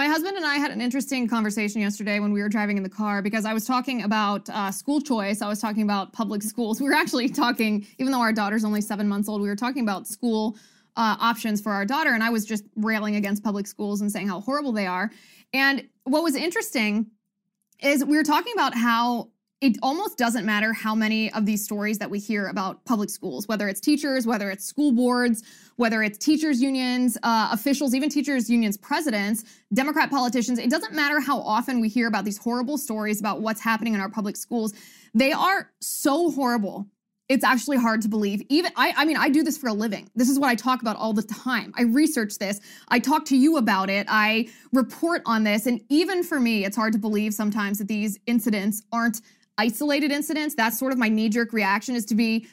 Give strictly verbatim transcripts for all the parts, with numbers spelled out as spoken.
My husband and I had an interesting conversation yesterday when we were driving in the car, because I was talking about uh, school choice. I was talking about public schools. We were actually talking, even though our daughter's only seven months old, we were talking about school uh, options for our daughter. And I was just railing against public schools and saying how horrible they are. And what was interesting is we were talking about how it almost doesn't matter how many of these stories that we hear about public schools, whether it's teachers, whether it's school boards, whether it's teachers unions, uh, officials, even teachers unions, presidents, Democrat politicians. It doesn't matter how often we hear about these horrible stories about what's happening in our public schools. They are so horrible. It's actually hard to believe. Even I, I mean, I do this for a living. This is what I talk about all the time. I research this. I talk to you about it. I report on this. And even for me, it's hard to believe sometimes that these incidents aren't isolated incidents. That's sort of my knee-jerk reaction is to be,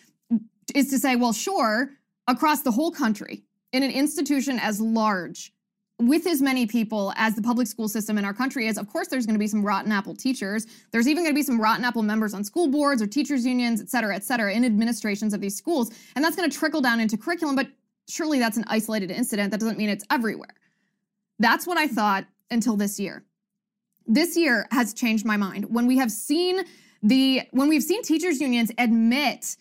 is to say, well, sure, across the whole country, in an institution as large, with as many people as the public school system in our country is, of course, there's going to be some rotten apple teachers. There's even going to be some rotten apple members on school boards or teachers unions, et cetera, et cetera, in administrations of these schools. And that's going to trickle down into curriculum, but surely that's an isolated incident. That doesn't mean it's everywhere. That's what I thought until this year. This year has changed my mind. When we have seen the, when we've seen teachers unions admit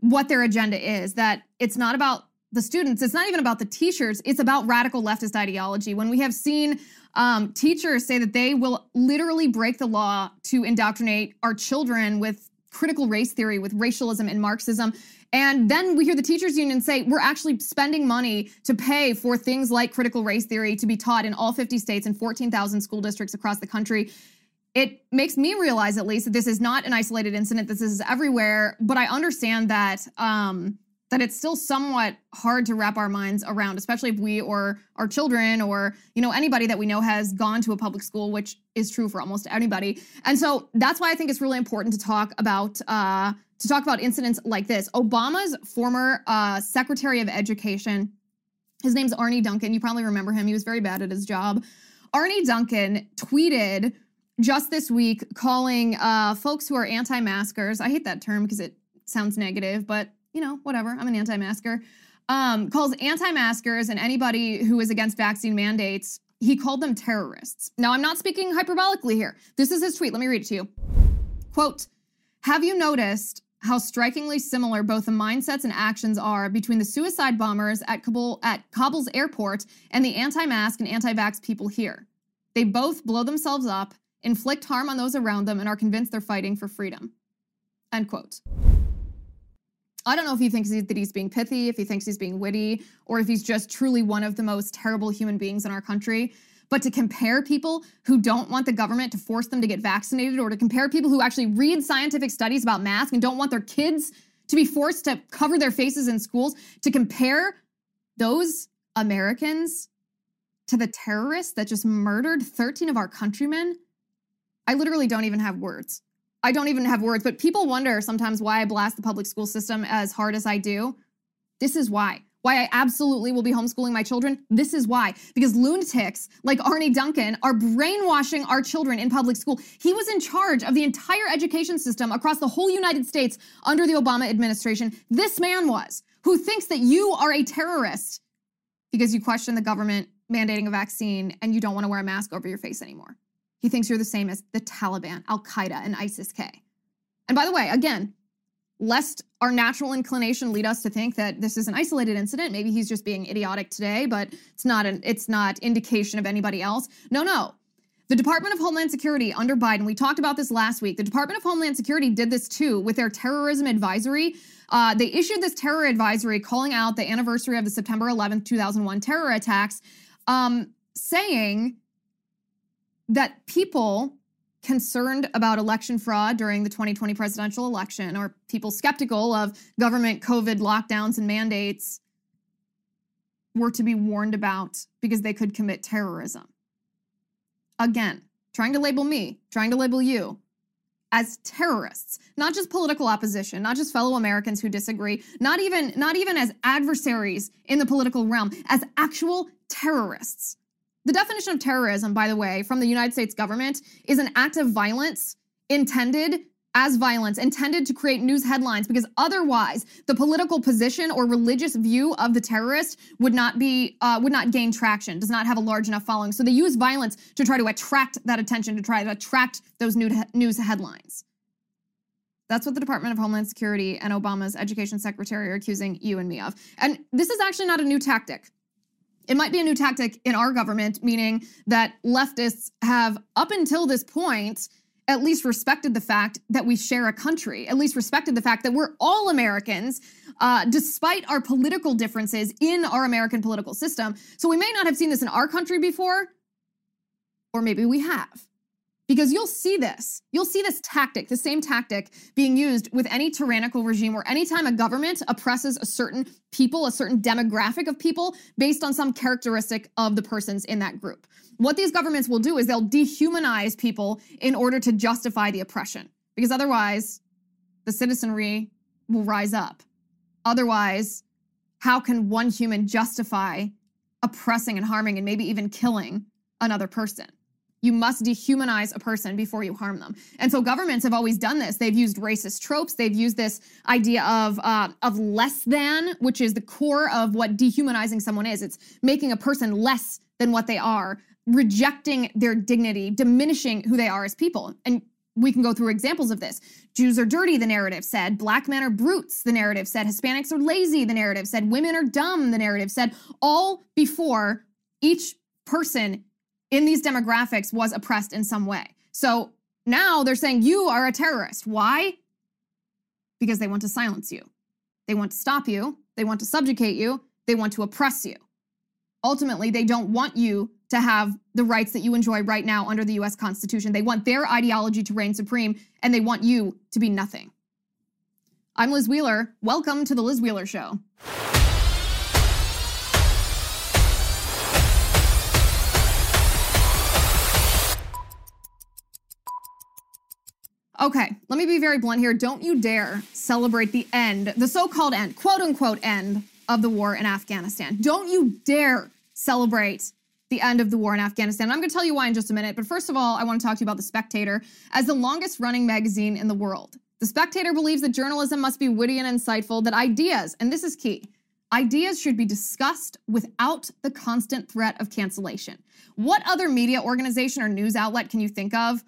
what their agenda is, that it's not about the students, it's not even about the teachers, it's about radical leftist ideology. When we have seen um, teachers say that they will literally break the law to indoctrinate our children with critical race theory, with racialism and Marxism, and then we hear the teachers union say, we're actually spending money to pay for things like critical race theory to be taught in all fifty states and fourteen thousand school districts across the country. It makes me realize, at least, that this is not an isolated incident. This is everywhere. But I understand that um, that it's still somewhat hard to wrap our minds around, especially if we or our children or, you know, anybody that we know has gone to a public school, which is true for almost anybody. And so that's why I think it's really important to talk about uh, to talk about incidents like this. Obama's former uh, Secretary of Education, his name's Arne Duncan. You probably remember him. He was very bad at his job. Arne Duncan tweeted just this week, calling uh, folks who are anti-maskers, I hate that term because it sounds negative, but, you know, whatever, I'm an anti-masker, um, calls anti-maskers and anybody who is against vaccine mandates, he called them terrorists. Now, I'm not speaking hyperbolically here. This is his tweet. Let me read it to you. Quote, "Have you noticed how strikingly similar both the mindsets and actions are between the suicide bombers at Kabul, at Kabul's airport and the anti-mask and anti-vax people here? They both blow themselves up, inflict harm on those around them, and are convinced they're fighting for freedom." End quote. I don't know if he thinks that he's being pithy, if he thinks he's being witty, or if he's just truly one of the most terrible human beings in our country. But to compare people who don't want the government to force them to get vaccinated, or to compare people who actually read scientific studies about masks and don't want their kids to be forced to cover their faces in schools, to compare those Americans to the terrorists that just murdered thirteen of our countrymen, I literally don't even have words. I don't even have words, but people wonder sometimes why I blast the public school system as hard as I do. This is why. Why I absolutely will be homeschooling my children. This is why. Because lunatics like Arne Duncan are brainwashing our children in public school. He was in charge of the entire education system across the whole United States under the Obama administration. This man was, who thinks that you are a terrorist because you question the government mandating a vaccine and you don't want to wear a mask over your face anymore. He thinks you're the same as the Taliban, Al-Qaeda, and ISIS-K. And by the way, again, lest our natural inclination lead us to think that this is an isolated incident, maybe he's just being idiotic today, but it's not an it's not indication of anybody else. No, no. The Department of Homeland Security under Biden, we talked about this last week, the Department of Homeland Security did this too with their terrorism advisory. Uh, they issued this terror advisory calling out the anniversary of the September eleventh, two thousand one terror attacks, um, saying that people concerned about election fraud during the twenty twenty presidential election, or people skeptical of government COVID lockdowns and mandates, were to be warned about because they could commit terrorism. Again, trying to label me, trying to label you as terrorists, not just political opposition, not just fellow Americans who disagree, not even, not even as adversaries in the political realm, as actual terrorists. The definition of terrorism, by the way, from the United States government is an act of violence intended as violence and tended to create news headlines because otherwise the political position or religious view of the terrorist would not be uh, would not gain traction, does not have a large enough following. So they use violence to try to attract that attention, to try to attract those news headlines. That's what the Department of Homeland Security and Obama's education secretary are accusing you and me of. And this is actually not a new tactic. It might be a new tactic in our government, meaning that leftists have, up until this point, at least respected the fact that we share a country, at least respected the fact that we're all Americans, uh, despite our political differences in our American political system. So we may not have seen this in our country before, or maybe we have. Because you'll see this, you'll see this tactic, the same tactic being used with any tyrannical regime or anytime a government oppresses a certain people, a certain demographic of people based on some characteristic of the persons in that group. What these governments will do is they'll dehumanize people in order to justify the oppression, because otherwise the citizenry will rise up. Otherwise, how can one human justify oppressing and harming and maybe even killing another person? You must dehumanize a person before you harm them. And so governments have always done this. They've used racist tropes. They've used this idea of uh, of less than, which is the core of what dehumanizing someone is. It's making a person less than what they are, rejecting their dignity, diminishing who they are as people. And we can go through examples of this. Jews are dirty, the narrative said. Black men are brutes, the narrative said. Hispanics are lazy, the narrative said. Women are dumb, the narrative said. All before each person in these demographics was oppressed in some way. So now they're saying you are a terrorist. Why? Because they want to silence you. They want to stop you. They want to subjugate you. They want to oppress you. Ultimately, they don't want you to have the rights that you enjoy right now under the U S Constitution. They want their ideology to reign supreme, and they want you to be nothing. I'm Liz Wheeler. Welcome to The Liz Wheeler Show. Okay, let me be very blunt here. Don't you dare celebrate the end, the so-called end, quote-unquote end of the war in Afghanistan. Don't you dare celebrate the end of the war in Afghanistan. And I'm going to tell you why in just a minute. But first of all, I want to talk to you about The Spectator as the longest-running magazine in the world. The Spectator believes that journalism must be witty and insightful, that ideas, and this is key, ideas should be discussed without the constant threat of cancellation. What other media organization or news outlet can you think of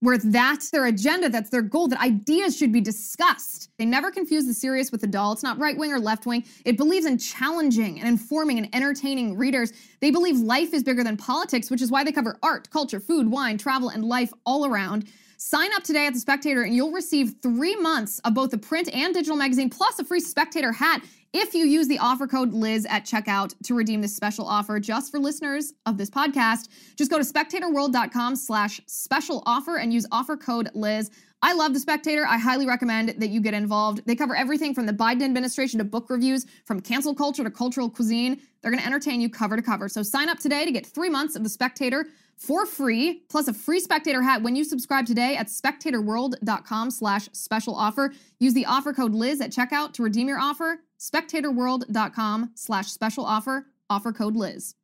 where that's their agenda, that's their goal, that ideas should be discussed? They never confuse the serious with the dull. It's not right-wing or left-wing. It believes in challenging and informing and entertaining readers. They believe life is bigger than politics, which is why they cover art, culture, food, wine, travel, and life all around. Sign up today at The Spectator, and you'll receive three months of both the print and digital magazine, plus a free Spectator hat if you use the offer code Liz at checkout to redeem this special offer just for listeners of this podcast. Just go to spectatorworld.com slash special offer and use offer code Liz. I love The Spectator. I highly recommend that you get involved. They cover everything from the Biden administration to book reviews, from cancel culture to cultural cuisine. They're going to entertain you cover to cover. So sign up today to get three months of The Spectator for free, plus a free Spectator hat when you subscribe today at spectatorworld.com slash special offer. Use the offer code Liz at checkout to redeem your offer. spectatorworld.com slash special offer, offer code Liz.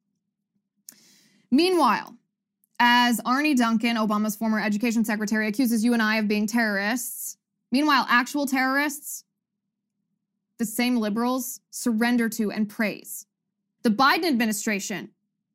Meanwhile, as Arne Duncan, Obama's former education secretary, accuses you and I of being terrorists. Meanwhile, actual terrorists, the same liberals, surrender to and praise. The Biden administration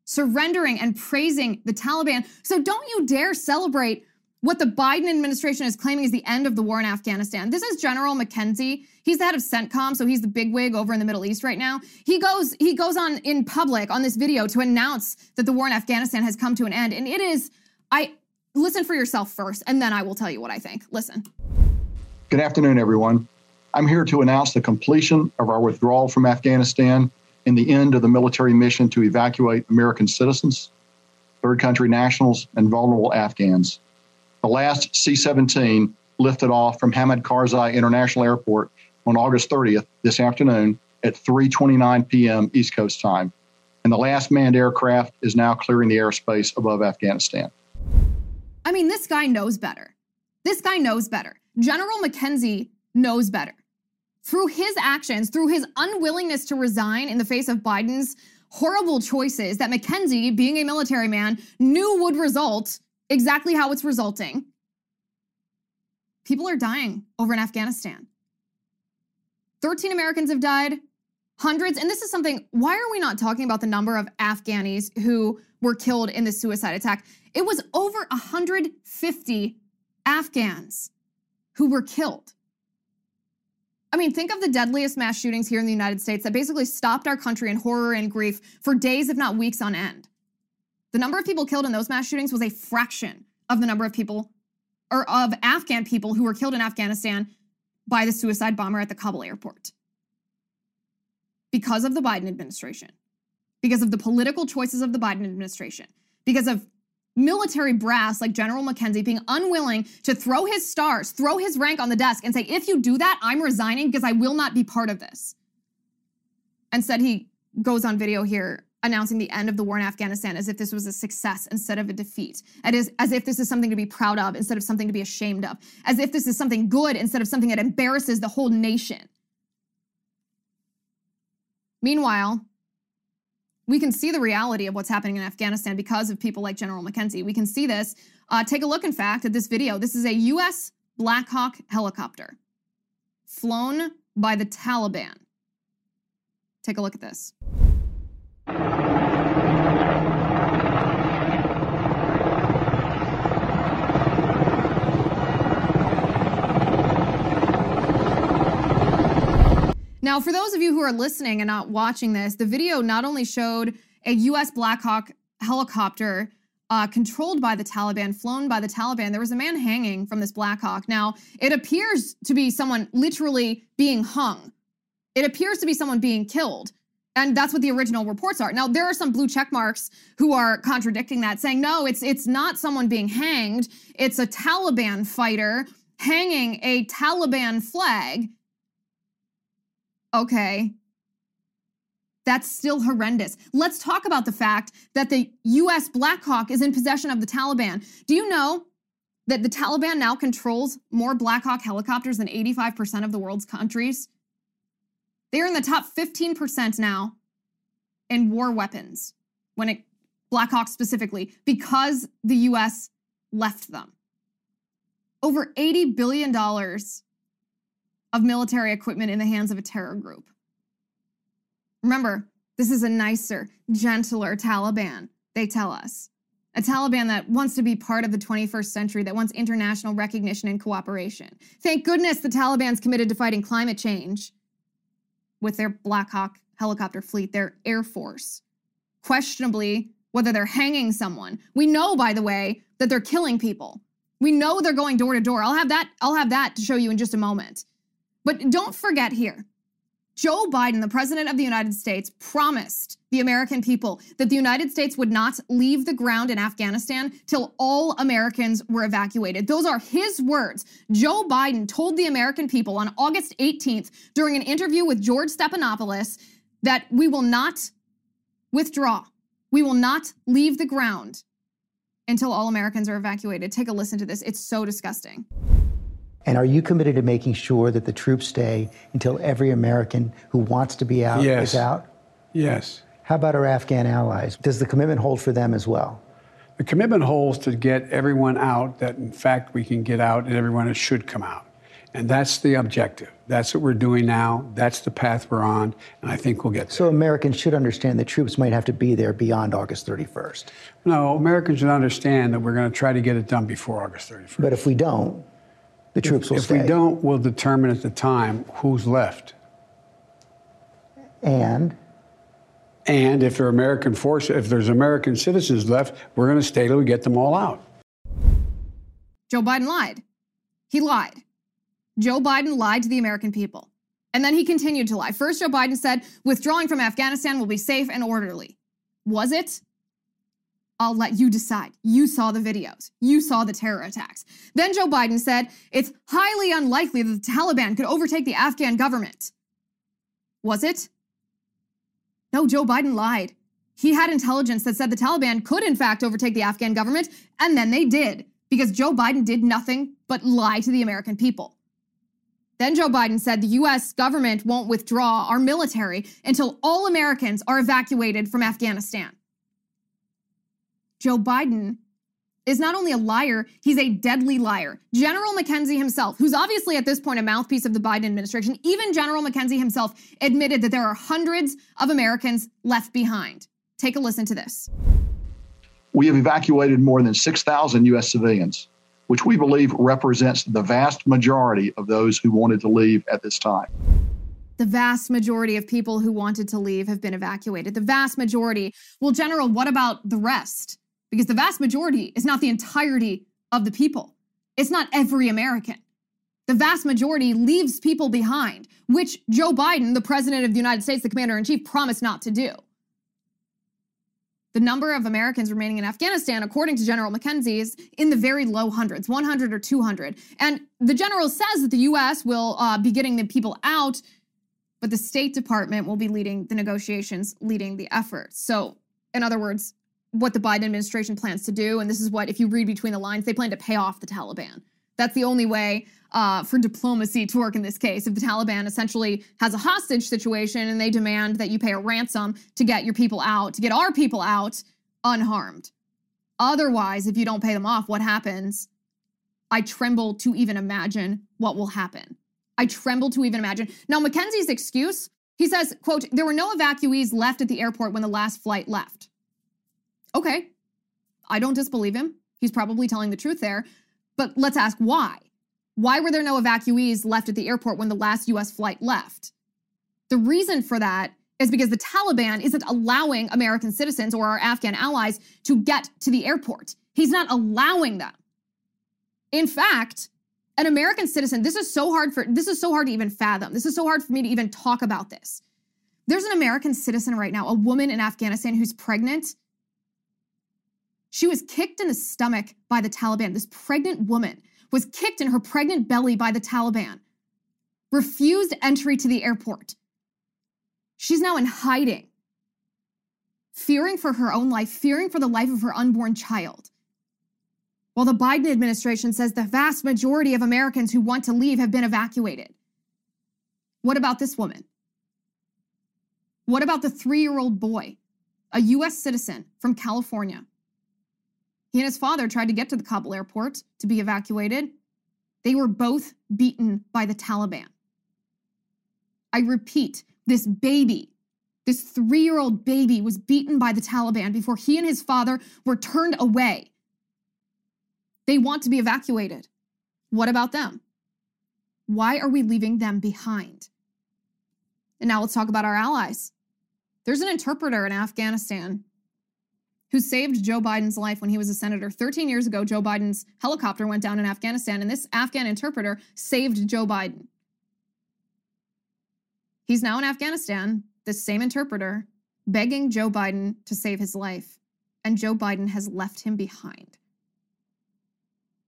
surrendering and praising the Taliban. So don't you dare celebrate what the Biden administration is claiming is the end of the war in Afghanistan. This is General McKenzie. He's the head of CENTCOM, so he's the bigwig over in the Middle East right now. He goes, he goes on in public on this video to announce that the war in Afghanistan has come to an end. And it is, I listen for yourself first, and then I will tell you what I think. Listen. Good afternoon, everyone. I'm here to announce the completion of our withdrawal from Afghanistan and the end of the military mission to evacuate American citizens, third country nationals, and vulnerable Afghans. The last C seventeen lifted off from Hamad Karzai International Airport on August thirtieth this afternoon at three twenty-nine p.m. East Coast time. And the last manned aircraft is now clearing the airspace above Afghanistan. I mean, this guy knows better. This guy knows better. General McKenzie knows better. Through his actions, through his unwillingness to resign in the face of Biden's horrible choices that McKenzie, being a military man, knew would result exactly how it's resulting. People are dying over in Afghanistan. thirteen Americans have died, hundreds. And this is something, why are we not talking about the number of Afghanis who were killed in this suicide attack? It was over one hundred fifty Afghans who were killed. I mean, think of the deadliest mass shootings here in the United States that basically stopped our country in horror and grief for days, if not weeks on end. The number of people killed in those mass shootings was a fraction of the number of people or of Afghan people who were killed in Afghanistan by the suicide bomber at the Kabul airport. Because of the Biden administration, because of the political choices of the Biden administration, because of military brass like General McKenzie being unwilling to throw his stars, throw his rank on the desk and say, if you do that, I'm resigning because I will not be part of this. Instead, he goes on video here announcing the end of the war in Afghanistan as if this was a success instead of a defeat. It is as if this is something to be proud of instead of something to be ashamed of. As if this is something good instead of something that embarrasses the whole nation. Meanwhile, we can see the reality of what's happening in Afghanistan because of people like General McKenzie. We can see this. Uh, take a look, in fact, at this video. This is a U S Black Hawk helicopter flown by the Taliban. Take a look at this. Now, for those of you who are listening and not watching this, the video not only showed a U S Black Hawk helicopter uh, controlled by the Taliban, flown by the Taliban. There was a man hanging from this Black Hawk. Now, it appears to be someone literally being hung. It appears to be someone being killed. And that's what the original reports are. Now, there are some blue check marks who are contradicting that, saying, no, it's, it's not someone being hanged. It's a Taliban fighter hanging a Taliban flag. Okay, that's still horrendous. Let's talk about the fact that the U S Black Hawk is in possession of the Taliban. Do you know that the Taliban now controls more Black Hawk helicopters than eighty-five percent of the world's countries? They're in the top fifteen percent now in war weapons, when it, Black Hawk specifically, because the U S left them. Over eighty billion dollars of military equipment in the hands of a terror group. Remember, this is a nicer, gentler Taliban, they tell us. A Taliban that wants to be part of the twenty-first century, that wants international recognition and cooperation. Thank goodness the Taliban's committed to fighting climate change with their Black Hawk helicopter fleet, their Air Force. Questionably, whether they're hanging someone. We know, by the way, that they're killing people. We know they're going door to door. I'll have that, I'll have that to show you in just a moment. But don't forget here, Joe Biden, the president of the United States, promised the American people that the United States would not leave the ground in Afghanistan till all Americans were evacuated. Those are his words. Joe Biden told the American people on August eighteenth during an interview with George Stephanopoulos that we will not withdraw. We will not leave the ground until all Americans are evacuated. Take a listen to this. It's so disgusting. And are you committed to making sure that the troops stay until every American who wants to be out yes. is out? Yes. How about our Afghan allies? Does the commitment hold for them as well? The commitment holds to get everyone out, that in fact we can get out and everyone should come out. And that's the objective. That's what we're doing now. That's the path we're on. And I think we'll get there. So Americans should understand that troops might have to be there beyond August thirty-first. No, Americans should understand that we're going to try to get it done before August thirty-first. But if we don't, the troops will stay. If we don't, we'll determine at the time who's left. And? And if there are American force, if there's American citizens left, we're going to stay till we get them all out. Joe Biden lied. He lied. Joe Biden lied to the American people. And then he continued to lie. First, Joe Biden said, withdrawing from Afghanistan will be safe and orderly. Was it? I'll let you decide. You saw the videos. You saw the terror attacks. Then Joe Biden said, it's highly unlikely that the Taliban could overtake the Afghan government. Was it? No, Joe Biden lied. He had intelligence that said the Taliban could, in fact, overtake the Afghan government, and then they did, because Joe Biden did nothing but lie to the American people. Then Joe Biden said the U S government won't withdraw our military until all Americans are evacuated from Afghanistan. Joe Biden is not only a liar, he's a deadly liar. General McKenzie himself, who's obviously at this point a mouthpiece of the Biden administration, even General McKenzie himself admitted that there are hundreds of Americans left behind. Take a listen to this. We have evacuated more than six thousand U S civilians, which we believe represents the vast majority of those who wanted to leave at this time. The vast majority of people who wanted to leave have been evacuated. The vast majority. Well, General, what about the rest? Because the vast majority is not the entirety of the people. It's not every American. The vast majority leaves people behind, which Joe Biden, the president of the United States, the commander-in-chief, promised not to do. The number of Americans remaining in Afghanistan, according to General McKenzie, is in the very low hundreds, one hundred or two hundred. And the general says that the U S will uh, be getting the people out, but the State Department will be leading the negotiations, leading the effort. So, in other words, what the Biden administration plans to do, and this is what, if you read between the lines, they plan to pay off the Taliban. That's the only way uh, for diplomacy to work in this case. If the Taliban essentially has a hostage situation and they demand that you pay a ransom to get your people out, to get our people out unharmed. Otherwise, if you don't pay them off, what happens? I tremble to even imagine what will happen. I tremble to even imagine. Now, McKenzie's excuse, he says, quote, there were no evacuees left at the airport when the last flight left. Okay, I don't disbelieve him. He's probably telling the truth there. But let's ask why. Why were there no evacuees left at the airport when the last U S flight left? The reason for that is because the Taliban isn't allowing American citizens or our Afghan allies to get to the airport. He's not allowing them. In fact, an American citizen, this is so hard for, this is so hard to even fathom. This is so hard for me to even talk about this. There's an American citizen right now, a woman in Afghanistan who's pregnant. She was kicked in the stomach by the Taliban. This pregnant woman was kicked in her pregnant belly by the Taliban, refused entry to the airport. She's now in hiding, fearing for her own life, fearing for the life of her unborn child. While the Biden administration says the vast majority of Americans who want to leave have been evacuated. What about this woman? What about the three-year-old boy, a U S citizen from California? He and his father tried to get to the Kabul airport to be evacuated. They were both beaten by the Taliban. I repeat, this baby, this three-year-old baby was beaten by the Taliban before he and his father were turned away. They want to be evacuated. What about them? Why are we leaving them behind? And now let's talk about our allies. There's an interpreter in Afghanistan who saved Joe Biden's life when he was a senator. thirteen years ago, Joe Biden's helicopter went down in Afghanistan, and this Afghan interpreter saved Joe Biden. He's now in Afghanistan, this same interpreter, begging Joe Biden to save his life, and Joe Biden has left him behind.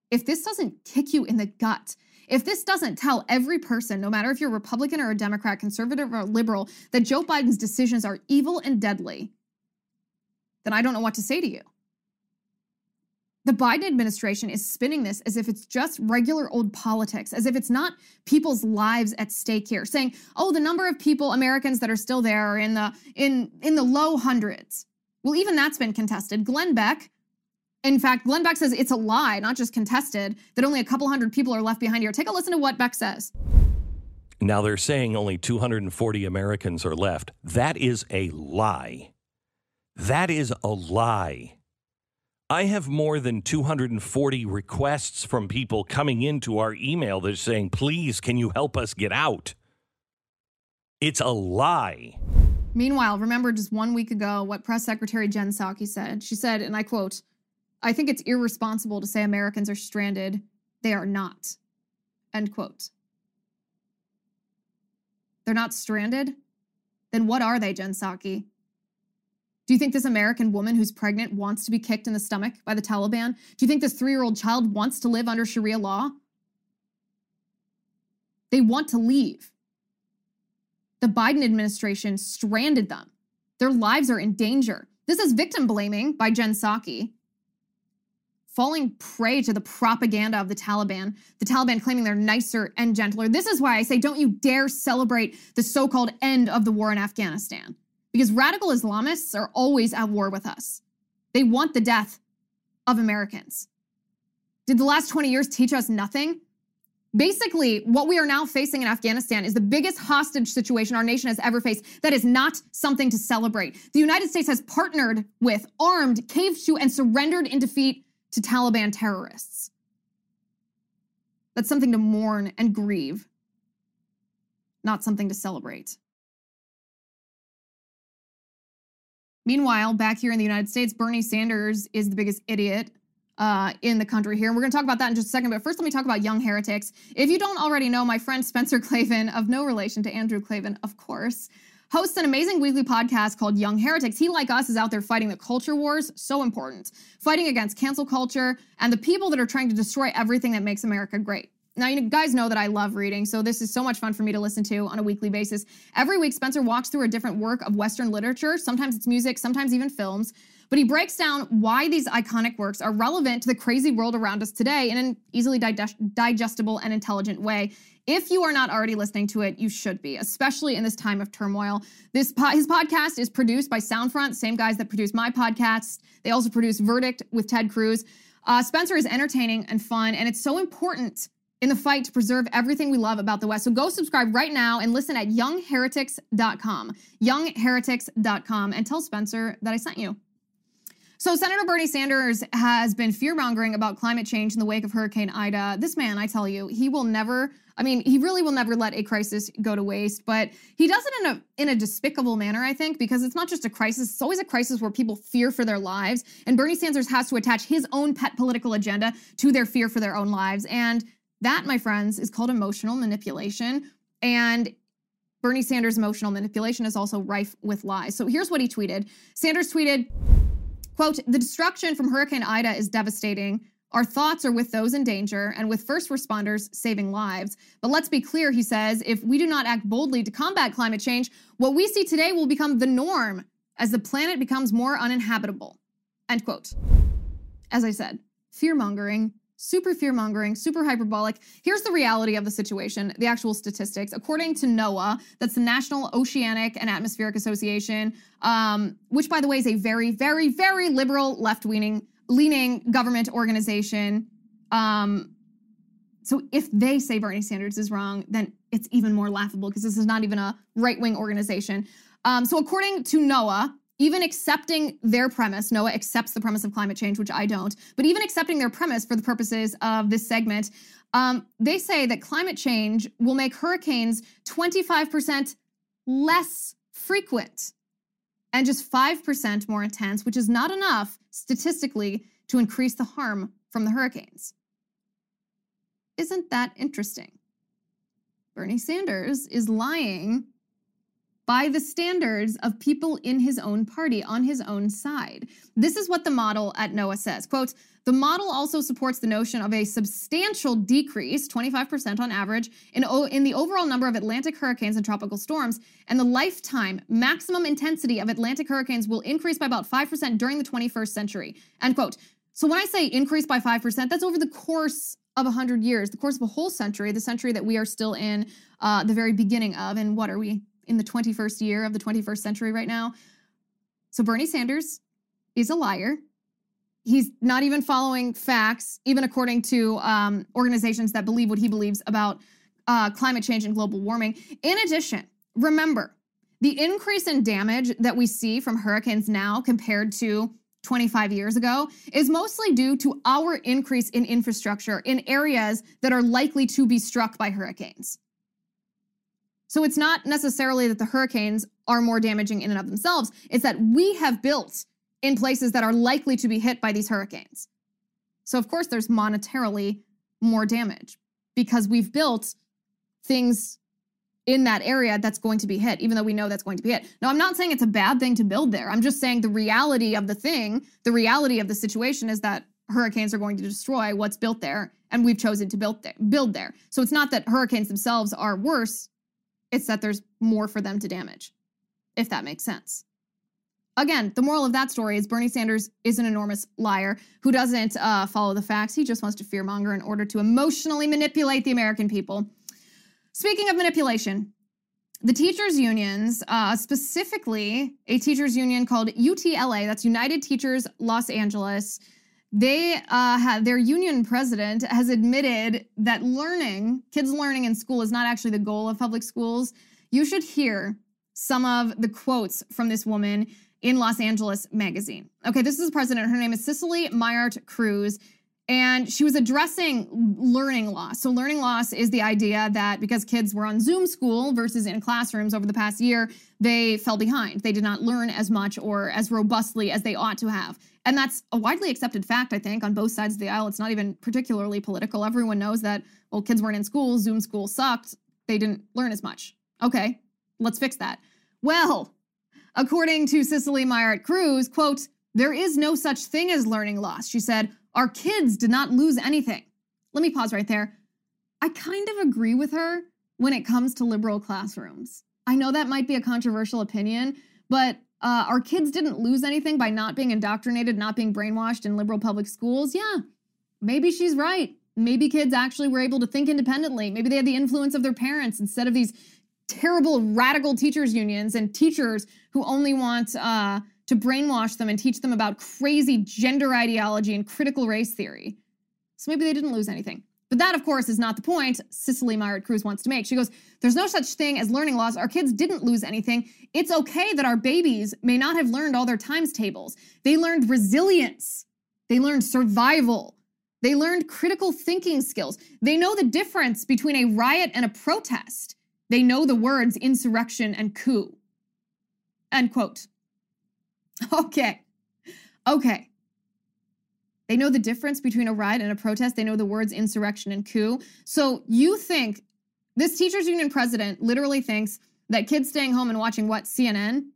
If this doesn't kick you in the gut, if this doesn't tell every person, no matter if you're Republican or a Democrat, conservative or liberal, that Joe Biden's decisions are evil and deadly, then I don't know what to say to you. The Biden administration is spinning this as if it's just regular old politics, as if it's not people's lives at stake here, saying, oh, the number of people, Americans that are still there are in the, in, in the low hundreds. Well, even that's been contested. Glenn Beck, in fact, Glenn Beck says it's a lie, not just contested, that only a couple hundred people are left behind here. Take a listen to what Beck says. Now they're saying only two hundred forty Americans are left. That is a lie. That is a lie. I have more than two hundred forty requests from people coming into our email that are saying, please, can you help us get out? It's a lie. Meanwhile, remember just one week ago what Press Secretary Jen Psaki said. She said, and I quote, I think it's irresponsible to say Americans are stranded. They are not. End quote. They're not stranded? Then what are they, Jen Psaki? Do you think this American woman who's pregnant wants to be kicked in the stomach by the Taliban? Do you think this three-year-old child wants to live under Sharia law? They want to leave. The Biden administration stranded them. Their lives are in danger. This is victim blaming by Jen Psaki, falling prey to the propaganda of the Taliban, the Taliban claiming they're nicer and gentler. This is why I say don't you dare celebrate the so-called end of the war in Afghanistan. Because radical Islamists are always at war with us. They want the death of Americans. Did the last twenty years teach us nothing? Basically, what we are now facing in Afghanistan is the biggest hostage situation our nation has ever faced. That is not something to celebrate. The United States has partnered with, armed, caved to, and surrendered in defeat to Taliban terrorists. That's something to mourn and grieve, not something to celebrate. Meanwhile, back here in the United States, Bernie Sanders is the biggest idiot Uh, in the country here. And we're going to talk about that in just a second. But first, let me talk about Young Heretics. If you don't already know, my friend Spencer Klavan, of no relation to Andrew Klavan, of course, hosts an amazing weekly podcast called Young Heretics. He, like us, is out there fighting the culture wars. So important. Fighting against cancel culture and the people that are trying to destroy everything that makes America great. Now, you guys know that I love reading, so this is so much fun for me to listen to on a weekly basis. Every week, Spencer walks through a different work of Western literature. Sometimes it's music, sometimes even films. But he breaks down why these iconic works are relevant to the crazy world around us today in an easily digest- digestible and intelligent way. If you are not already listening to it, you should be, especially in this time of turmoil. This po- his podcast is produced by Soundfront, same guys that produce my podcast. They also produce Verdict with Ted Cruz. Uh, Spencer is entertaining and fun, and it's so important in the fight to preserve everything we love about the West. So go subscribe right now and listen at young heretics dot com, young heretics dot com, and tell Spencer that I sent you. So Senator Bernie Sanders has been fear-mongering about climate change in the wake of Hurricane Ida. This man, I tell you, he will never, I mean, he really will never let a crisis go to waste, but he does it in a in a despicable manner, I think, because it's not just a crisis. It's always a crisis where people fear for their lives, and Bernie Sanders has to attach his own pet political agenda to their fear for their own lives. And that, my friends, is called emotional manipulation. And Bernie Sanders' emotional manipulation is also rife with lies. So here's what he tweeted. Sanders tweeted, quote, "The destruction from Hurricane Ida is devastating. Our thoughts are with those in danger and with first responders saving lives. But let's be clear," he says, "if we do not act boldly to combat climate change, what we see today will become the norm as the planet becomes more uninhabitable." End quote. As I said, fear-mongering, super fear-mongering, super hyperbolic. Here's the reality of the situation, the actual statistics. According to NOAA, that's the National Oceanic and Atmospheric Association, um, which, by the way, is a very, very, very liberal, left-leaning leaning government organization. Um, so if they say Bernie Sanders is wrong, then it's even more laughable because this is not even a right-wing organization. Um, so according to NOAA, even accepting their premise, NOAA accepts the premise of climate change, which I don't, but even accepting their premise for the purposes of this segment, um, they say that climate change will make hurricanes twenty-five percent less frequent and just five percent more intense, which is not enough statistically to increase the harm from the hurricanes. Isn't that interesting? Bernie Sanders is lying by the standards of people in his own party, on his own side. This is what the model at NOAA says. Quote, "The model also supports the notion of a substantial decrease, twenty-five percent on average, in, o- in the overall number of Atlantic hurricanes and tropical storms, and the lifetime maximum intensity of Atlantic hurricanes will increase by about five percent during the twenty-first century, end quote. So when I say increase by five percent, that's over the course of one hundred years, the course of a whole century, the century that we are still in uh, the very beginning of, and what are we? In the twenty-first year of the twenty-first century right now. So Bernie Sanders is a liar. He's not even following facts, even according to um, organizations that believe what he believes about uh, climate change and global warming. In addition, remember, the increase in damage that we see from hurricanes now compared to twenty-five years ago is mostly due to our increase in infrastructure in areas that are likely to be struck by hurricanes. So it's not necessarily that the hurricanes are more damaging in and of themselves. It's that we have built in places that are likely to be hit by these hurricanes. So of course there's monetarily more damage because we've built things in that area that's going to be hit, even though we know that's going to be hit. Now, I'm not saying it's a bad thing to build there. I'm just saying the reality of the thing, the reality of the situation is that hurricanes are going to destroy what's built there, and we've chosen to build there. Build there. So it's not that hurricanes themselves are worse. It's that there's more for them to damage, if that makes sense. Again, the moral of that story is Bernie Sanders is an enormous liar who doesn't uh, follow the facts. He just wants to fearmonger in order to emotionally manipulate the American people. Speaking of manipulation, the teachers' unions, uh, specifically a teachers' union called U T L A, that's United Teachers Los Angeles, They, uh, ha- their union president has admitted that learning, kids learning in school is not actually the goal of public schools. You should hear some of the quotes from this woman in Los Angeles Magazine. Okay, this is the president. Her name is Cecily Myart-Cruz, and she was addressing learning loss. So learning loss is the idea that because kids were on Zoom school versus in classrooms over the past year, they fell behind. They did not learn as much or as robustly as they ought to have. And that's a widely accepted fact, I think, on both sides of the aisle. It's not even particularly political. Everyone knows that, well, kids weren't in school, Zoom school sucked, they didn't learn as much. Okay, let's fix that. Well, according to Cecily Myart-Cruz, quote, "There is no such thing as learning loss," she said. "Our kids did not lose anything." Let me pause right there. I kind of agree with her when it comes to liberal classrooms. I know that might be a controversial opinion, but uh, our kids didn't lose anything by not being indoctrinated, not being brainwashed in liberal public schools. Yeah, maybe she's right. Maybe kids actually were able to think independently. Maybe they had the influence of their parents instead of these terrible radical teachers unions and teachers who only want... Uh, to brainwash them and teach them about crazy gender ideology and critical race theory. So maybe they didn't lose anything. But that, of course, is not the point Cecily Myart-Cruz wants to make. She goes, there's no such thing as learning loss. Our kids didn't lose anything. It's okay that our babies may not have learned all their times tables. They learned resilience. They learned survival. They learned critical thinking skills. They know the difference between a riot and a protest. They know the words insurrection and coup. End quote. Okay, okay. They know the difference between a riot and a protest. They know the words insurrection and coup. So you think, this teachers union president literally thinks that kids staying home and watching what, C N N,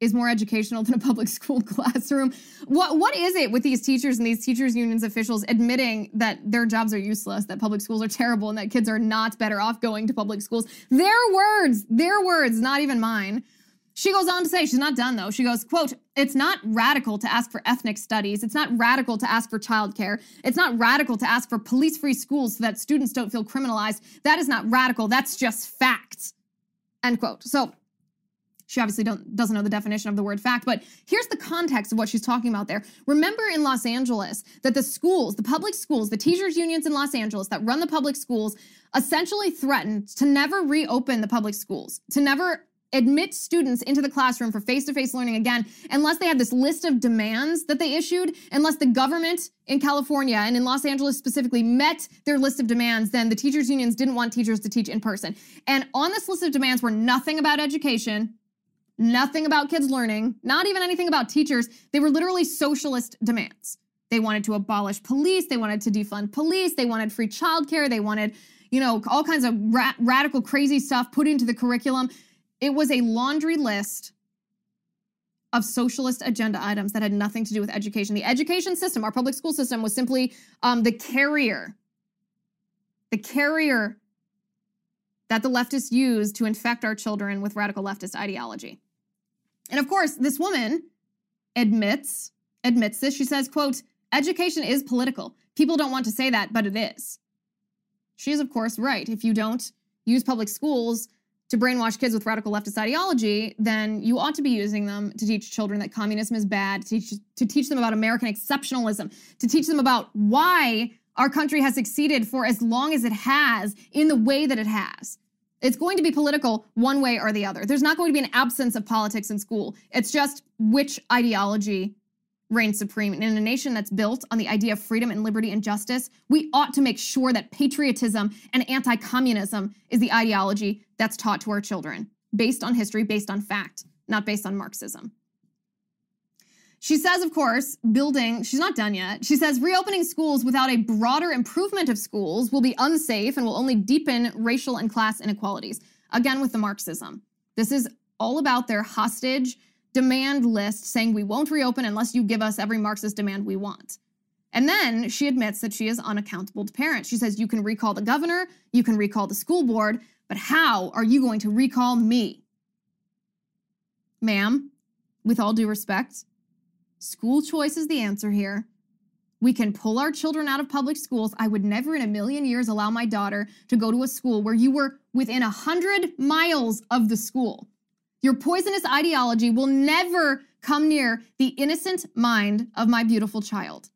is more educational than a public school classroom? What What is it with these teachers and these teachers unions officials admitting that their jobs are useless, that public schools are terrible, and that kids are not better off going to public schools? Their words, their words, not even mine. She goes on to say, she's not done though, she goes, quote, "It's not radical to ask for ethnic studies. It's not radical to ask for childcare. It's not radical to ask for police-free schools so that students don't feel criminalized. That is not radical. That's just fact." End quote. So she obviously don't, doesn't know the definition of the word fact, but here's the context of what she's talking about there. Remember in Los Angeles that the schools, the public schools, the teachers unions in Los Angeles that run the public schools essentially threatened to never reopen the public schools, to never admit students into the classroom for face-to-face learning again, unless they had this list of demands that they issued, unless the government in California and in Los Angeles specifically met their list of demands, then the teachers unions didn't want teachers to teach in person. And on this list of demands were nothing about education, nothing about kids learning, not even anything about teachers. They were literally socialist demands. They wanted to abolish police. They wanted to defund police. They wanted free childcare. They wanted, you know, all kinds of ra- radical, crazy stuff put into the curriculum. It was a laundry list of socialist agenda items that had nothing to do with education. The education system, our public school system, was simply um, the carrier, the carrier that the leftists used to infect our children with radical leftist ideology. And of course, this woman admits, admits this. She says, quote, "Education is political. People don't want to say that, but it is." She is, of course, right. If you don't use public schools to brainwash kids with radical leftist ideology, then you ought to be using them to teach children that communism is bad, to teach, to teach them about American exceptionalism, to teach them about why our country has succeeded for as long as it has in the way that it has. It's going to be political one way or the other. There's not going to be an absence of politics in school. It's just which ideology reigns supreme. And in a nation that's built on the idea of freedom and liberty and justice, we ought to make sure that patriotism and anti-communism is the ideology that's taught to our children, based on history, based on fact, not based on Marxism. She says, of course, building, she's not done yet. She says, reopening schools without a broader improvement of schools will be unsafe and will only deepen racial and class inequalities. Again, with the Marxism. This is all about their hostage demand list saying we won't reopen unless you give us every Marxist demand we want. And then she admits that she is unaccountable to parents. She says, you can recall the governor, you can recall the school board, but how are you going to recall me? Ma'am, with all due respect, school choice is the answer here. We can pull our children out of public schools. I would never in a million years allow my daughter to go to a school where you were within a hundred miles of the school. Your poisonous ideology will never come near the innocent mind of my beautiful child.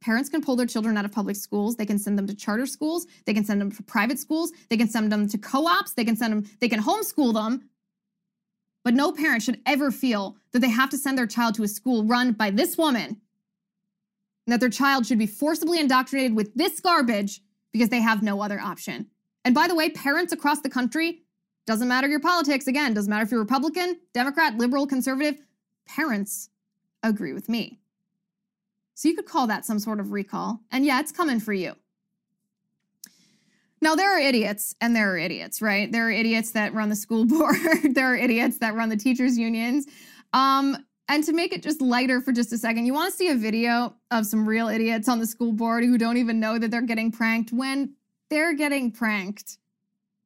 Parents can pull their children out of public schools. They can send them to charter schools. They can send them to private schools. They can send them to co-ops. They can send them, they can homeschool them. But no parent should ever feel that they have to send their child to a school run by this woman, and that their child should be forcibly indoctrinated with this garbage because they have no other option. And by the way, parents across the country, doesn't matter your politics, again, doesn't matter if you're Republican, Democrat, liberal, conservative, parents agree with me. So you could call that some sort of recall. And yeah, it's coming for you. Now, there are idiots, and there are idiots, right? There are idiots that run the school board. There are idiots that run the teachers' unions. Um, and to make it just lighter for just a second, you want to see a video of some real idiots on the school board who don't even know that they're getting pranked when they're getting pranked.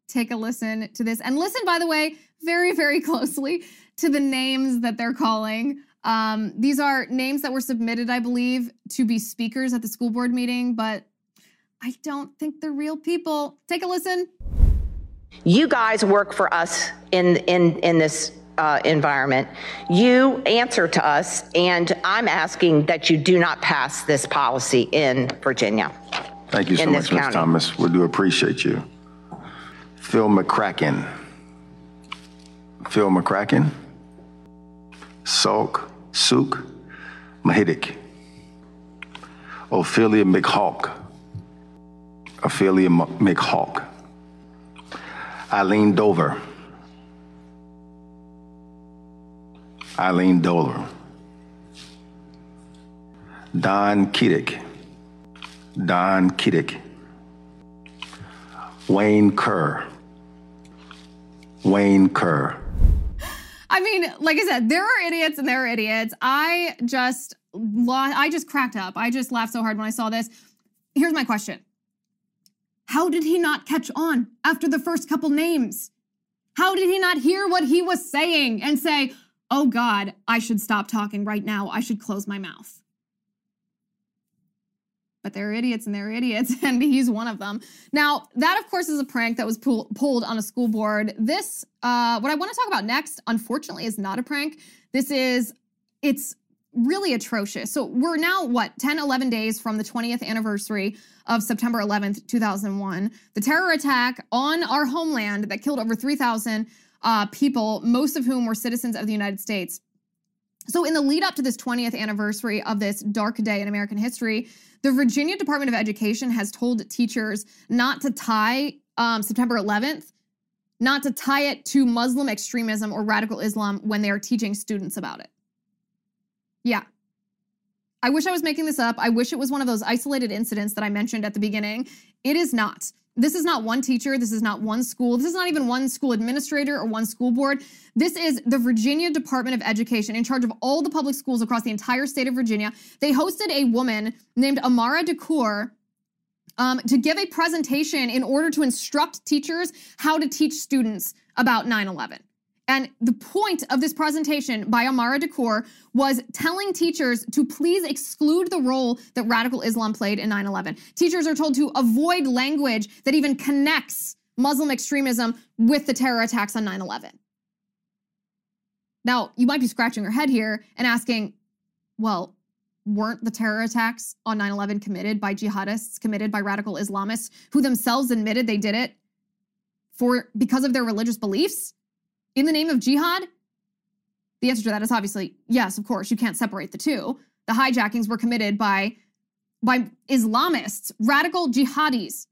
Take a listen to this. And listen, by the way, very, very closely to the names that they're calling. Um, these are names that were submitted, I believe, to be speakers at the school board meeting, but I don't think they're real people. Take a listen. You guys work for us in in in this uh, environment. You answer to us, and I'm asking that you do not pass this policy in Virginia. Thank you so much, Miz Thomas. We do appreciate you. Phil McCracken. Phil McCracken. Salk. Suk Mahidic, Ophelia McHawk, Ophelia McHawk, Eileen Dover, Eileen Dover, Don Kiddick, Don Kiddick, Wayne Kerr, Wayne Kerr. I mean, like I said, there are idiots and there are idiots. I just I just cracked up. I just laughed so hard when I saw this. Here's my question. How did he not catch on after the first couple names? How did he not hear what he was saying and say, oh God, I should stop talking right now. I should close my mouth. But they're idiots and they're idiots, and he's one of them. Now, that, of course, is a prank that was pull- pulled on a school board. This, uh, what I want to talk about next, unfortunately, is not a prank. This is, it's really atrocious. So we're now, what, ten, eleven days from the twentieth anniversary of September eleventh, two thousand one, the terror attack on our homeland that killed over three thousand uh, people, most of whom were citizens of the United States. So in the lead up to this twentieth anniversary of this dark day in American history, the Virginia Department of Education has told teachers not to tie um, September eleventh, not to tie it to Muslim extremism or radical Islam when they are teaching students about it. Yeah. I wish I was making this up. I wish it was one of those isolated incidents that I mentioned at the beginning. It is not. This is not one teacher. This is not one school. This is not even one school administrator or one school board. This is the Virginia Department of Education in charge of all the public schools across the entire state of Virginia. They hosted a woman named Amaarah DeCuir um, to give a presentation in order to instruct teachers how to teach students about nine eleven. And the point of this presentation by Amaarah DeCuir was telling teachers to please exclude the role that radical Islam played in nine eleven. Teachers are told to avoid language that even connects Muslim extremism with the terror attacks on nine eleven. Now, you might be scratching your head here and asking, well, weren't the terror attacks on nine eleven committed by jihadists, committed by radical Islamists who themselves admitted they did it for because of their religious beliefs? In the name of jihad? The answer to that is obviously yes, of course. You can't separate the two. The hijackings were committed by, by Islamists, radical jihadis,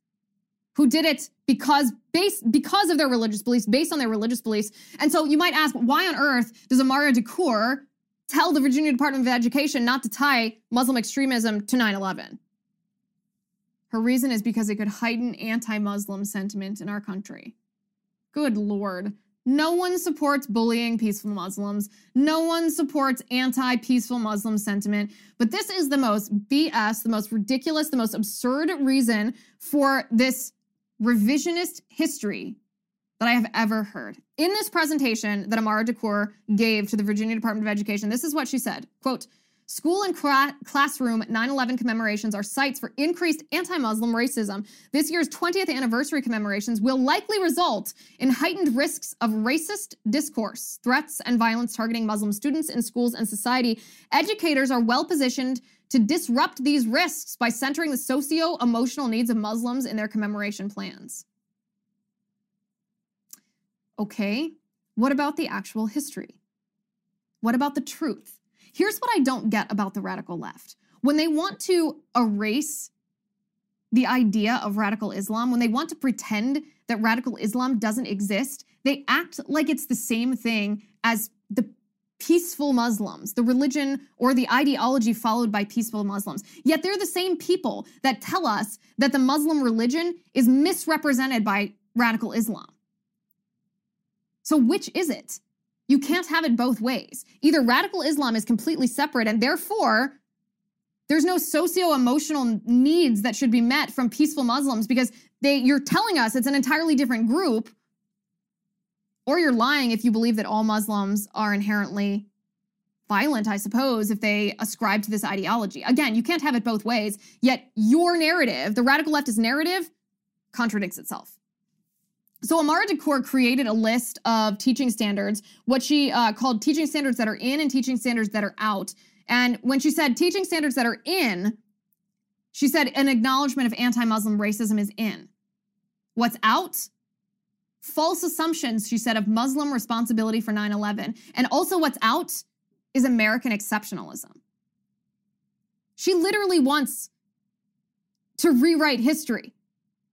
who did it because based, because of their religious beliefs, based on their religious beliefs. And so you might ask, why on earth does Amaarah DeCuir tell the Virginia Department of Education not to tie Muslim extremism to nine eleven? Her reason is because it could heighten anti-Muslim sentiment in our country. Good Lord. No one supports bullying peaceful Muslims. No one supports anti-peaceful Muslim sentiment. But this is the most B S, the most ridiculous, the most absurd reason for this revisionist history that I have ever heard. In this presentation that Amaarah DeCuir gave to the Virginia Department of Education, this is what she said, quote, School and cra- classroom nine eleven commemorations are sites for increased anti-Muslim racism. This year's twentieth anniversary commemorations will likely result in heightened risks of racist discourse, threats, and violence targeting Muslim students in schools and society. Educators are well-positioned to disrupt these risks by centering the socio-emotional needs of Muslims in their commemoration plans. Okay, what about the actual history? What about the truth? Here's what I don't get about the radical left. When they want to erase the idea of radical Islam, when they want to pretend that radical Islam doesn't exist, they act like it's the same thing as the peaceful Muslims, the religion or the ideology followed by peaceful Muslims. Yet they're the same people that tell us that the Muslim religion is misrepresented by radical Islam. So which is it? You can't have it both ways. Either radical Islam is completely separate and therefore there's no socio-emotional needs that should be met from peaceful Muslims because they, you're telling us it's an entirely different group, or you're lying if you believe that all Muslims are inherently violent, I suppose, if they ascribe to this ideology. Again, you can't have it both ways, yet your narrative, the radical leftist narrative, contradicts itself. So Amaarah DeCuir created a list of teaching standards, what she uh, called teaching standards that are in and teaching standards that are out. And when she said teaching standards that are in, she said an acknowledgement of anti-Muslim racism is in. What's out? False assumptions, she said, of Muslim responsibility for nine eleven. And also what's out is American exceptionalism. She literally wants to rewrite history.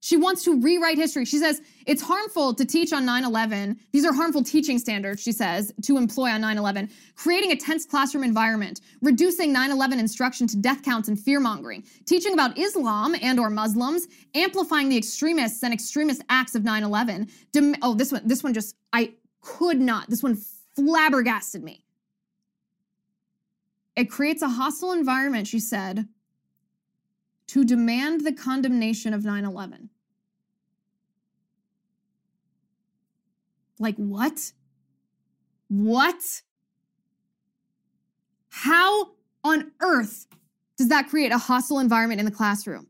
She wants to rewrite history. She says, it's harmful to teach on nine eleven. These are harmful teaching standards, she says, to employ on nine eleven. Creating a tense classroom environment, reducing nine eleven instruction to death counts and fear-mongering, teaching about Islam and or Muslims, amplifying the extremists and extremist acts of nine eleven. Dem- oh, this one, this one just, I could not. This one flabbergasted me. It creates a hostile environment, she said, to demand the condemnation of nine eleven. Like what? What? How on earth does that create a hostile environment in the classroom?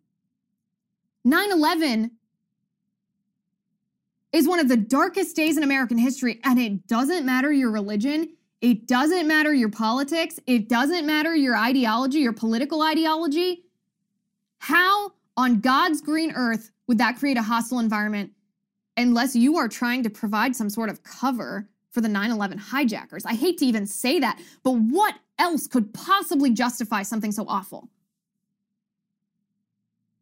nine eleven is one of the darkest days in American history, and it doesn't matter your religion. It doesn't matter your politics. It doesn't matter your ideology, your political ideology. How on God's green earth would that create a hostile environment unless you are trying to provide some sort of cover for the nine eleven hijackers? I hate to even say that, but what else could possibly justify something so awful?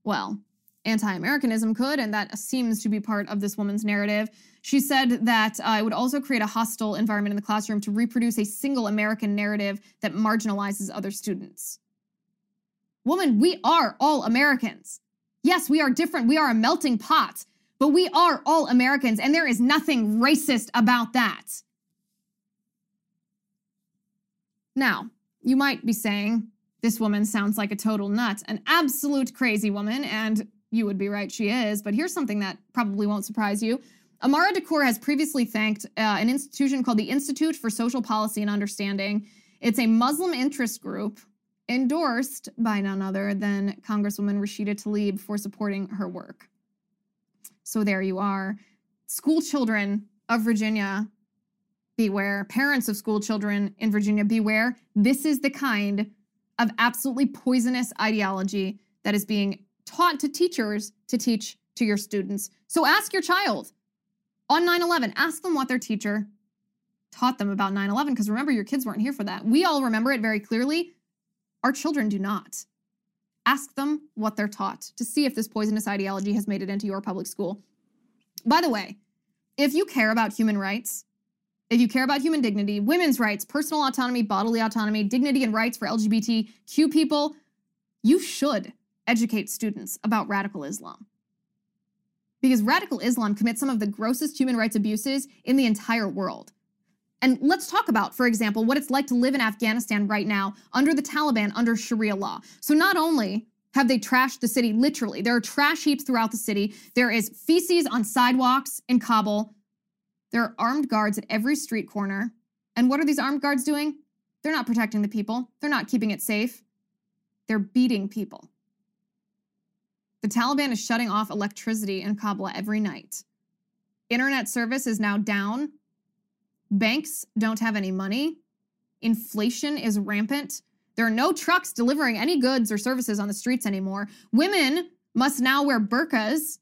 Well, anti-Americanism could, and that seems to be part of this woman's narrative. She said that uh, it would also create a hostile environment in the classroom to reproduce a single American narrative that marginalizes other students. Woman, we are all Americans. Yes, we are different. We are a melting pot, but we are all Americans, and there is nothing racist about that. Now, you might be saying, this woman sounds like a total nut, an absolute crazy woman, and you would be right, she is, but here's something that probably won't surprise you. Amaarah DeCuir has previously thanked uh, an institution called the Institute for Social Policy and Understanding. It's a Muslim interest group endorsed by none other than Congresswoman Rashida Tlaib for supporting her work. So there you are. School children of Virginia, beware. Parents of school children in Virginia, beware. This is the kind of absolutely poisonous ideology that is being taught to teachers to teach to your students. So ask your child on nine eleven, ask them what their teacher taught them about nine eleven, because remember, your kids weren't here for that. We all remember it very clearly. Our children do not. Ask them what they're taught to see if this poisonous ideology has made it into your public school. By the way, if you care about human rights, if you care about human dignity, women's rights, personal autonomy, bodily autonomy, dignity and rights for L G B T Q people, you should educate students about radical Islam. Because radical Islam commits some of the grossest human rights abuses in the entire world. And let's talk about, for example, what it's like to live in Afghanistan right now under the Taliban, under Sharia law. So not only have they trashed the city, literally, there are trash heaps throughout the city. There is feces on sidewalks in Kabul. There are armed guards at every street corner. And what are these armed guards doing? They're not protecting the people. They're not keeping it safe. They're beating people. The Taliban is shutting off electricity in Kabul every night. Internet service is now down. Banks don't have any money. Inflation is rampant. There are no trucks delivering any goods or services on the streets anymore. Women must now wear burqas.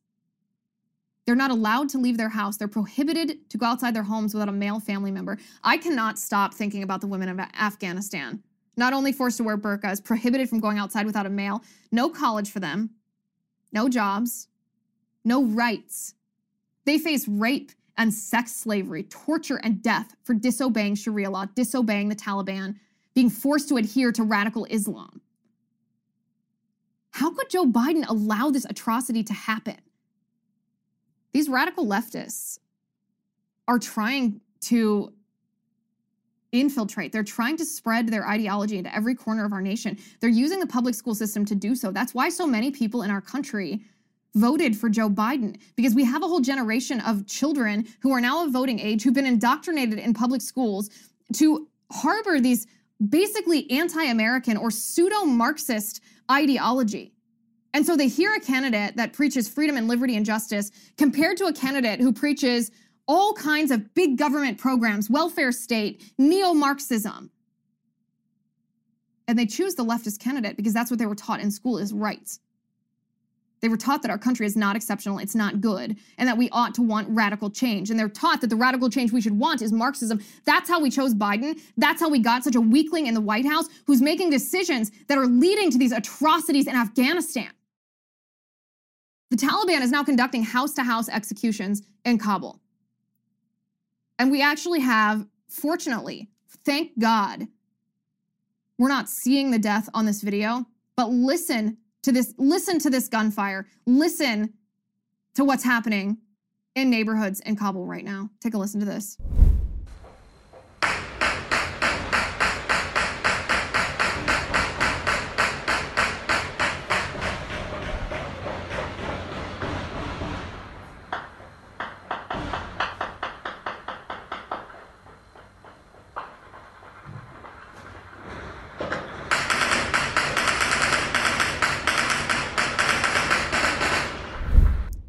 They're not allowed to leave their house. They're prohibited to go outside their homes without a male family member. I cannot stop thinking about the women of Afghanistan. Not only forced to wear burqas, prohibited from going outside without a male, no college for them, no jobs, no rights. They face rape and sex slavery, torture and death for disobeying Sharia law, disobeying the Taliban, being forced to adhere to radical Islam. How could Joe Biden allow this atrocity to happen? These radical leftists are trying to infiltrate. They're trying to spread their ideology into every corner of our nation. They're using the public school system to do so. That's why so many people in our country voted for Joe Biden, because we have a whole generation of children who are now of voting age who've been indoctrinated in public schools to harbor these basically anti-American or pseudo-Marxist ideology. And so they hear a candidate that preaches freedom and liberty and justice compared to a candidate who preaches all kinds of big government programs, welfare state, neo-Marxism. And they choose the leftist candidate because that's what they were taught in school is right. They were taught that our country is not exceptional, it's not good, and that we ought to want radical change. And they're taught that the radical change we should want is Marxism. That's how we chose Biden. That's how we got such a weakling in the White House who's making decisions that are leading to these atrocities in Afghanistan. The Taliban is now conducting house-to-house executions in Kabul. And we actually have, fortunately, thank God, we're not seeing the death on this video, but listen to this, listen to this gunfire. Listen to what's happening in neighborhoods in Kabul right now. Take a listen to this.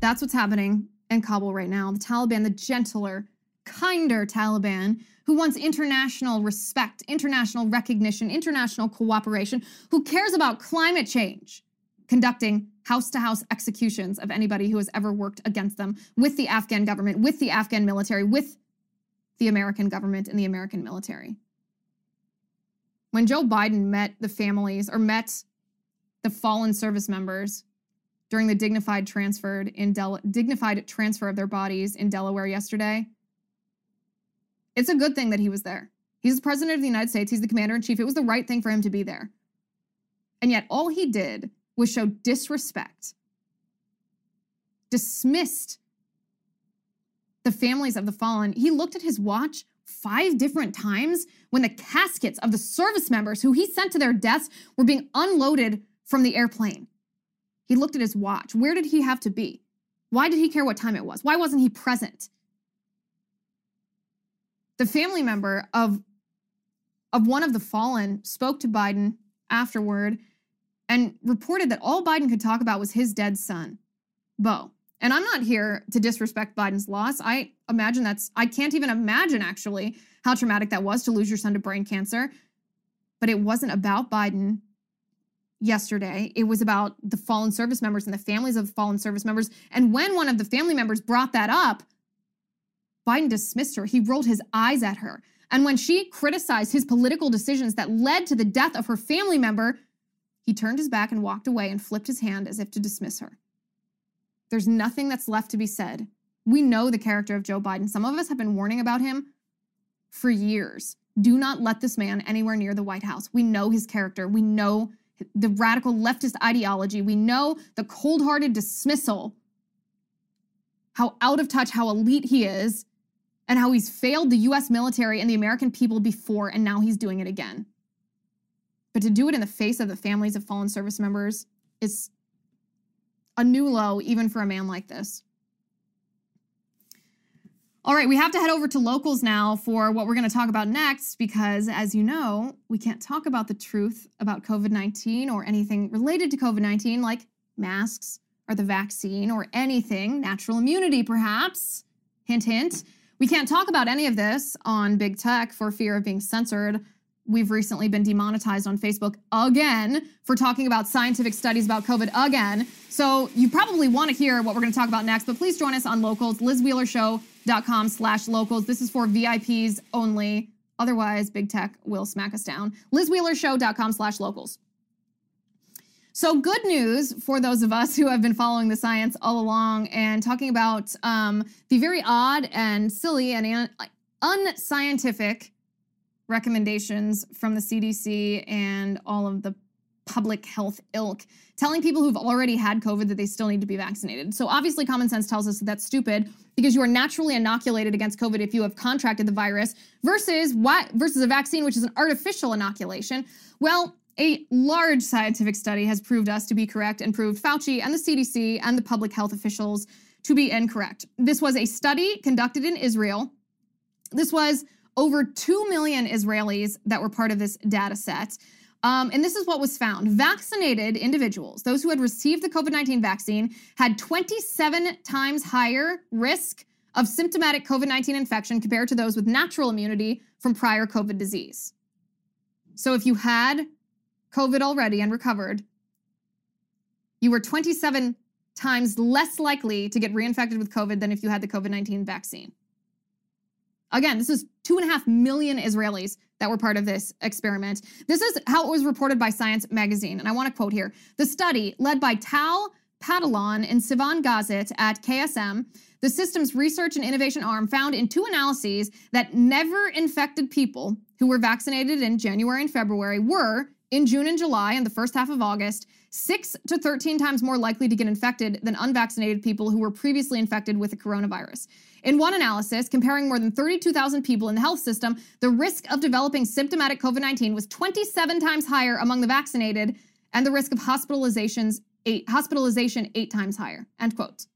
That's what's happening in Kabul right now. The Taliban, the gentler, kinder Taliban, who wants international respect, international recognition, international cooperation, who cares about climate change, conducting house-to-house executions of anybody who has ever worked against them with the Afghan government, with the Afghan military, with the American government and the American military. When Joe Biden met the families or met the fallen service members during the dignified transferred in Del- dignified transfer of their bodies in Delaware yesterday, it's a good thing that he was there. He's the president of the United States. He's the commander-in-chief. It was the right thing for him to be there. And yet all he did was show disrespect, dismissed the families of the fallen. He looked at his watch five different times when the caskets of the service members who he sent to their deaths were being unloaded from the airplane. He looked at his watch. Where did he have to be? Why did he care what time it was? Why wasn't he present? The family member of, of one of the fallen spoke to Biden afterward and reported that all Biden could talk about was his dead son, Beau. And I'm not here to disrespect Biden's loss. I imagine that's, I can't even imagine actually how traumatic that was to lose your son to brain cancer. But it wasn't about Biden. Yesterday, it was about the fallen service members and the families of the fallen service members. And when one of the family members brought that up, Biden dismissed her. He rolled his eyes at her. And when she criticized his political decisions that led to the death of her family member, he turned his back and walked away and flipped his hand as if to dismiss her. There's nothing that's left to be said. We know the character of Joe Biden. Some of us have been warning about him for years. Do not let this man anywhere near the White House. We know his character. We know the radical leftist ideology. We know the cold-hearted dismissal, how out of touch, how elite he is, and how he's failed the U S military and the American people before, and now he's doing it again. But to do it in the face of the families of fallen service members is a new low, even for a man like this. All right, we have to head over to Locals now for what we're going to talk about next, because as you know, we can't talk about the truth about COVID nineteen or anything related to COVID nineteen, like masks or the vaccine or anything, natural immunity perhaps, hint, hint. We can't talk about any of this on Big Tech for fear of being censored. We've recently been demonetized on Facebook again for talking about scientific studies about COVID again. So you probably want to hear what we're going to talk about next, but please join us on Locals, liz wheeler show dot com slash locals. This is for V I Ps only. Otherwise, Big Tech will smack us down. liz wheeler show dot com slash locals. So good news for those of us who have been following the science all along and talking about um, the very odd and silly and unscientific recommendations from the C D C and all of the public health ilk, telling people who've already had COVID that they still need to be vaccinated. So obviously common sense tells us that that's stupid, because you are naturally inoculated against COVID if you have contracted the virus versus what versus a vaccine, which is an artificial inoculation. Well, a large scientific study has proved us to be correct and proved Fauci and the C D C and the public health officials to be incorrect. This was a study conducted in Israel. This was over two million Israelis that were part of this data set. Um, and this is what was found. Vaccinated individuals, those who had received the COVID nineteen vaccine, had twenty-seven times higher risk of symptomatic COVID nineteen infection compared to those with natural immunity from prior COVID disease. So if you had COVID already and recovered, you were twenty-seven times less likely to get reinfected with COVID than if you had the COVID nineteen vaccine. Again, this is two and a half million Israelis that were part of this experiment. This is how it was reported by Science Magazine. And I want to quote here. The study, led by Tal Padalon and Sivan Gazit at K S M, the system's research and innovation arm, found in two analyses that never infected people who were vaccinated in January and February were, in June and July and the first half of August, six to thirteen times more likely to get infected than unvaccinated people who were previously infected with the coronavirus. In one analysis, comparing more than thirty-two thousand people in the health system, the risk of developing symptomatic COVID nineteen was twenty-seven times higher among the vaccinated, and the risk of hospitalizations eight, hospitalization eight times higher, end quote.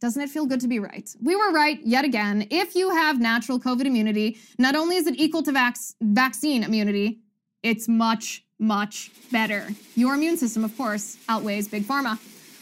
Doesn't it feel good to be right? We were right yet again. If you have natural COVID immunity, not only is it equal to vac- vaccine immunity, it's much, much better. Your immune system, of course, outweighs Big Pharma.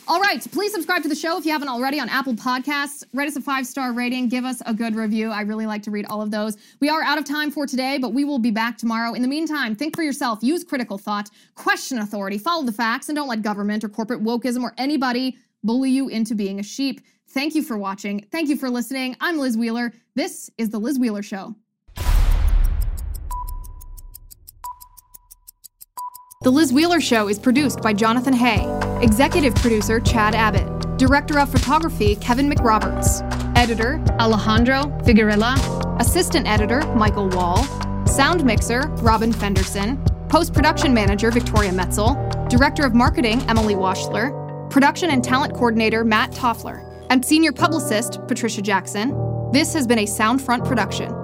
All right, please subscribe to the show if you haven't already on Apple Podcasts. Write us a five-star rating. Give us a good review. I really like to read all of those. We are out of time for today, but we will be back tomorrow. In the meantime, think for yourself. Use critical thought. Question authority. Follow the facts, and don't let government or corporate wokeism or anybody bully you into being a sheep. Thank you for watching. Thank you for listening. I'm Liz Wheeler. This is The Liz Wheeler Show. The Liz Wheeler Show is produced by Jonathan Hay, executive producer Chad Abbott, director of photography Kevin McRoberts, editor Alejandro Figuerella, assistant editor Michael Wall, sound mixer Robin Fenderson, post-production manager Victoria Metzel, director of marketing Emily Washler, production and talent coordinator Matt Toffler, and senior publicist Patricia Jackson. This has been a Soundfront production.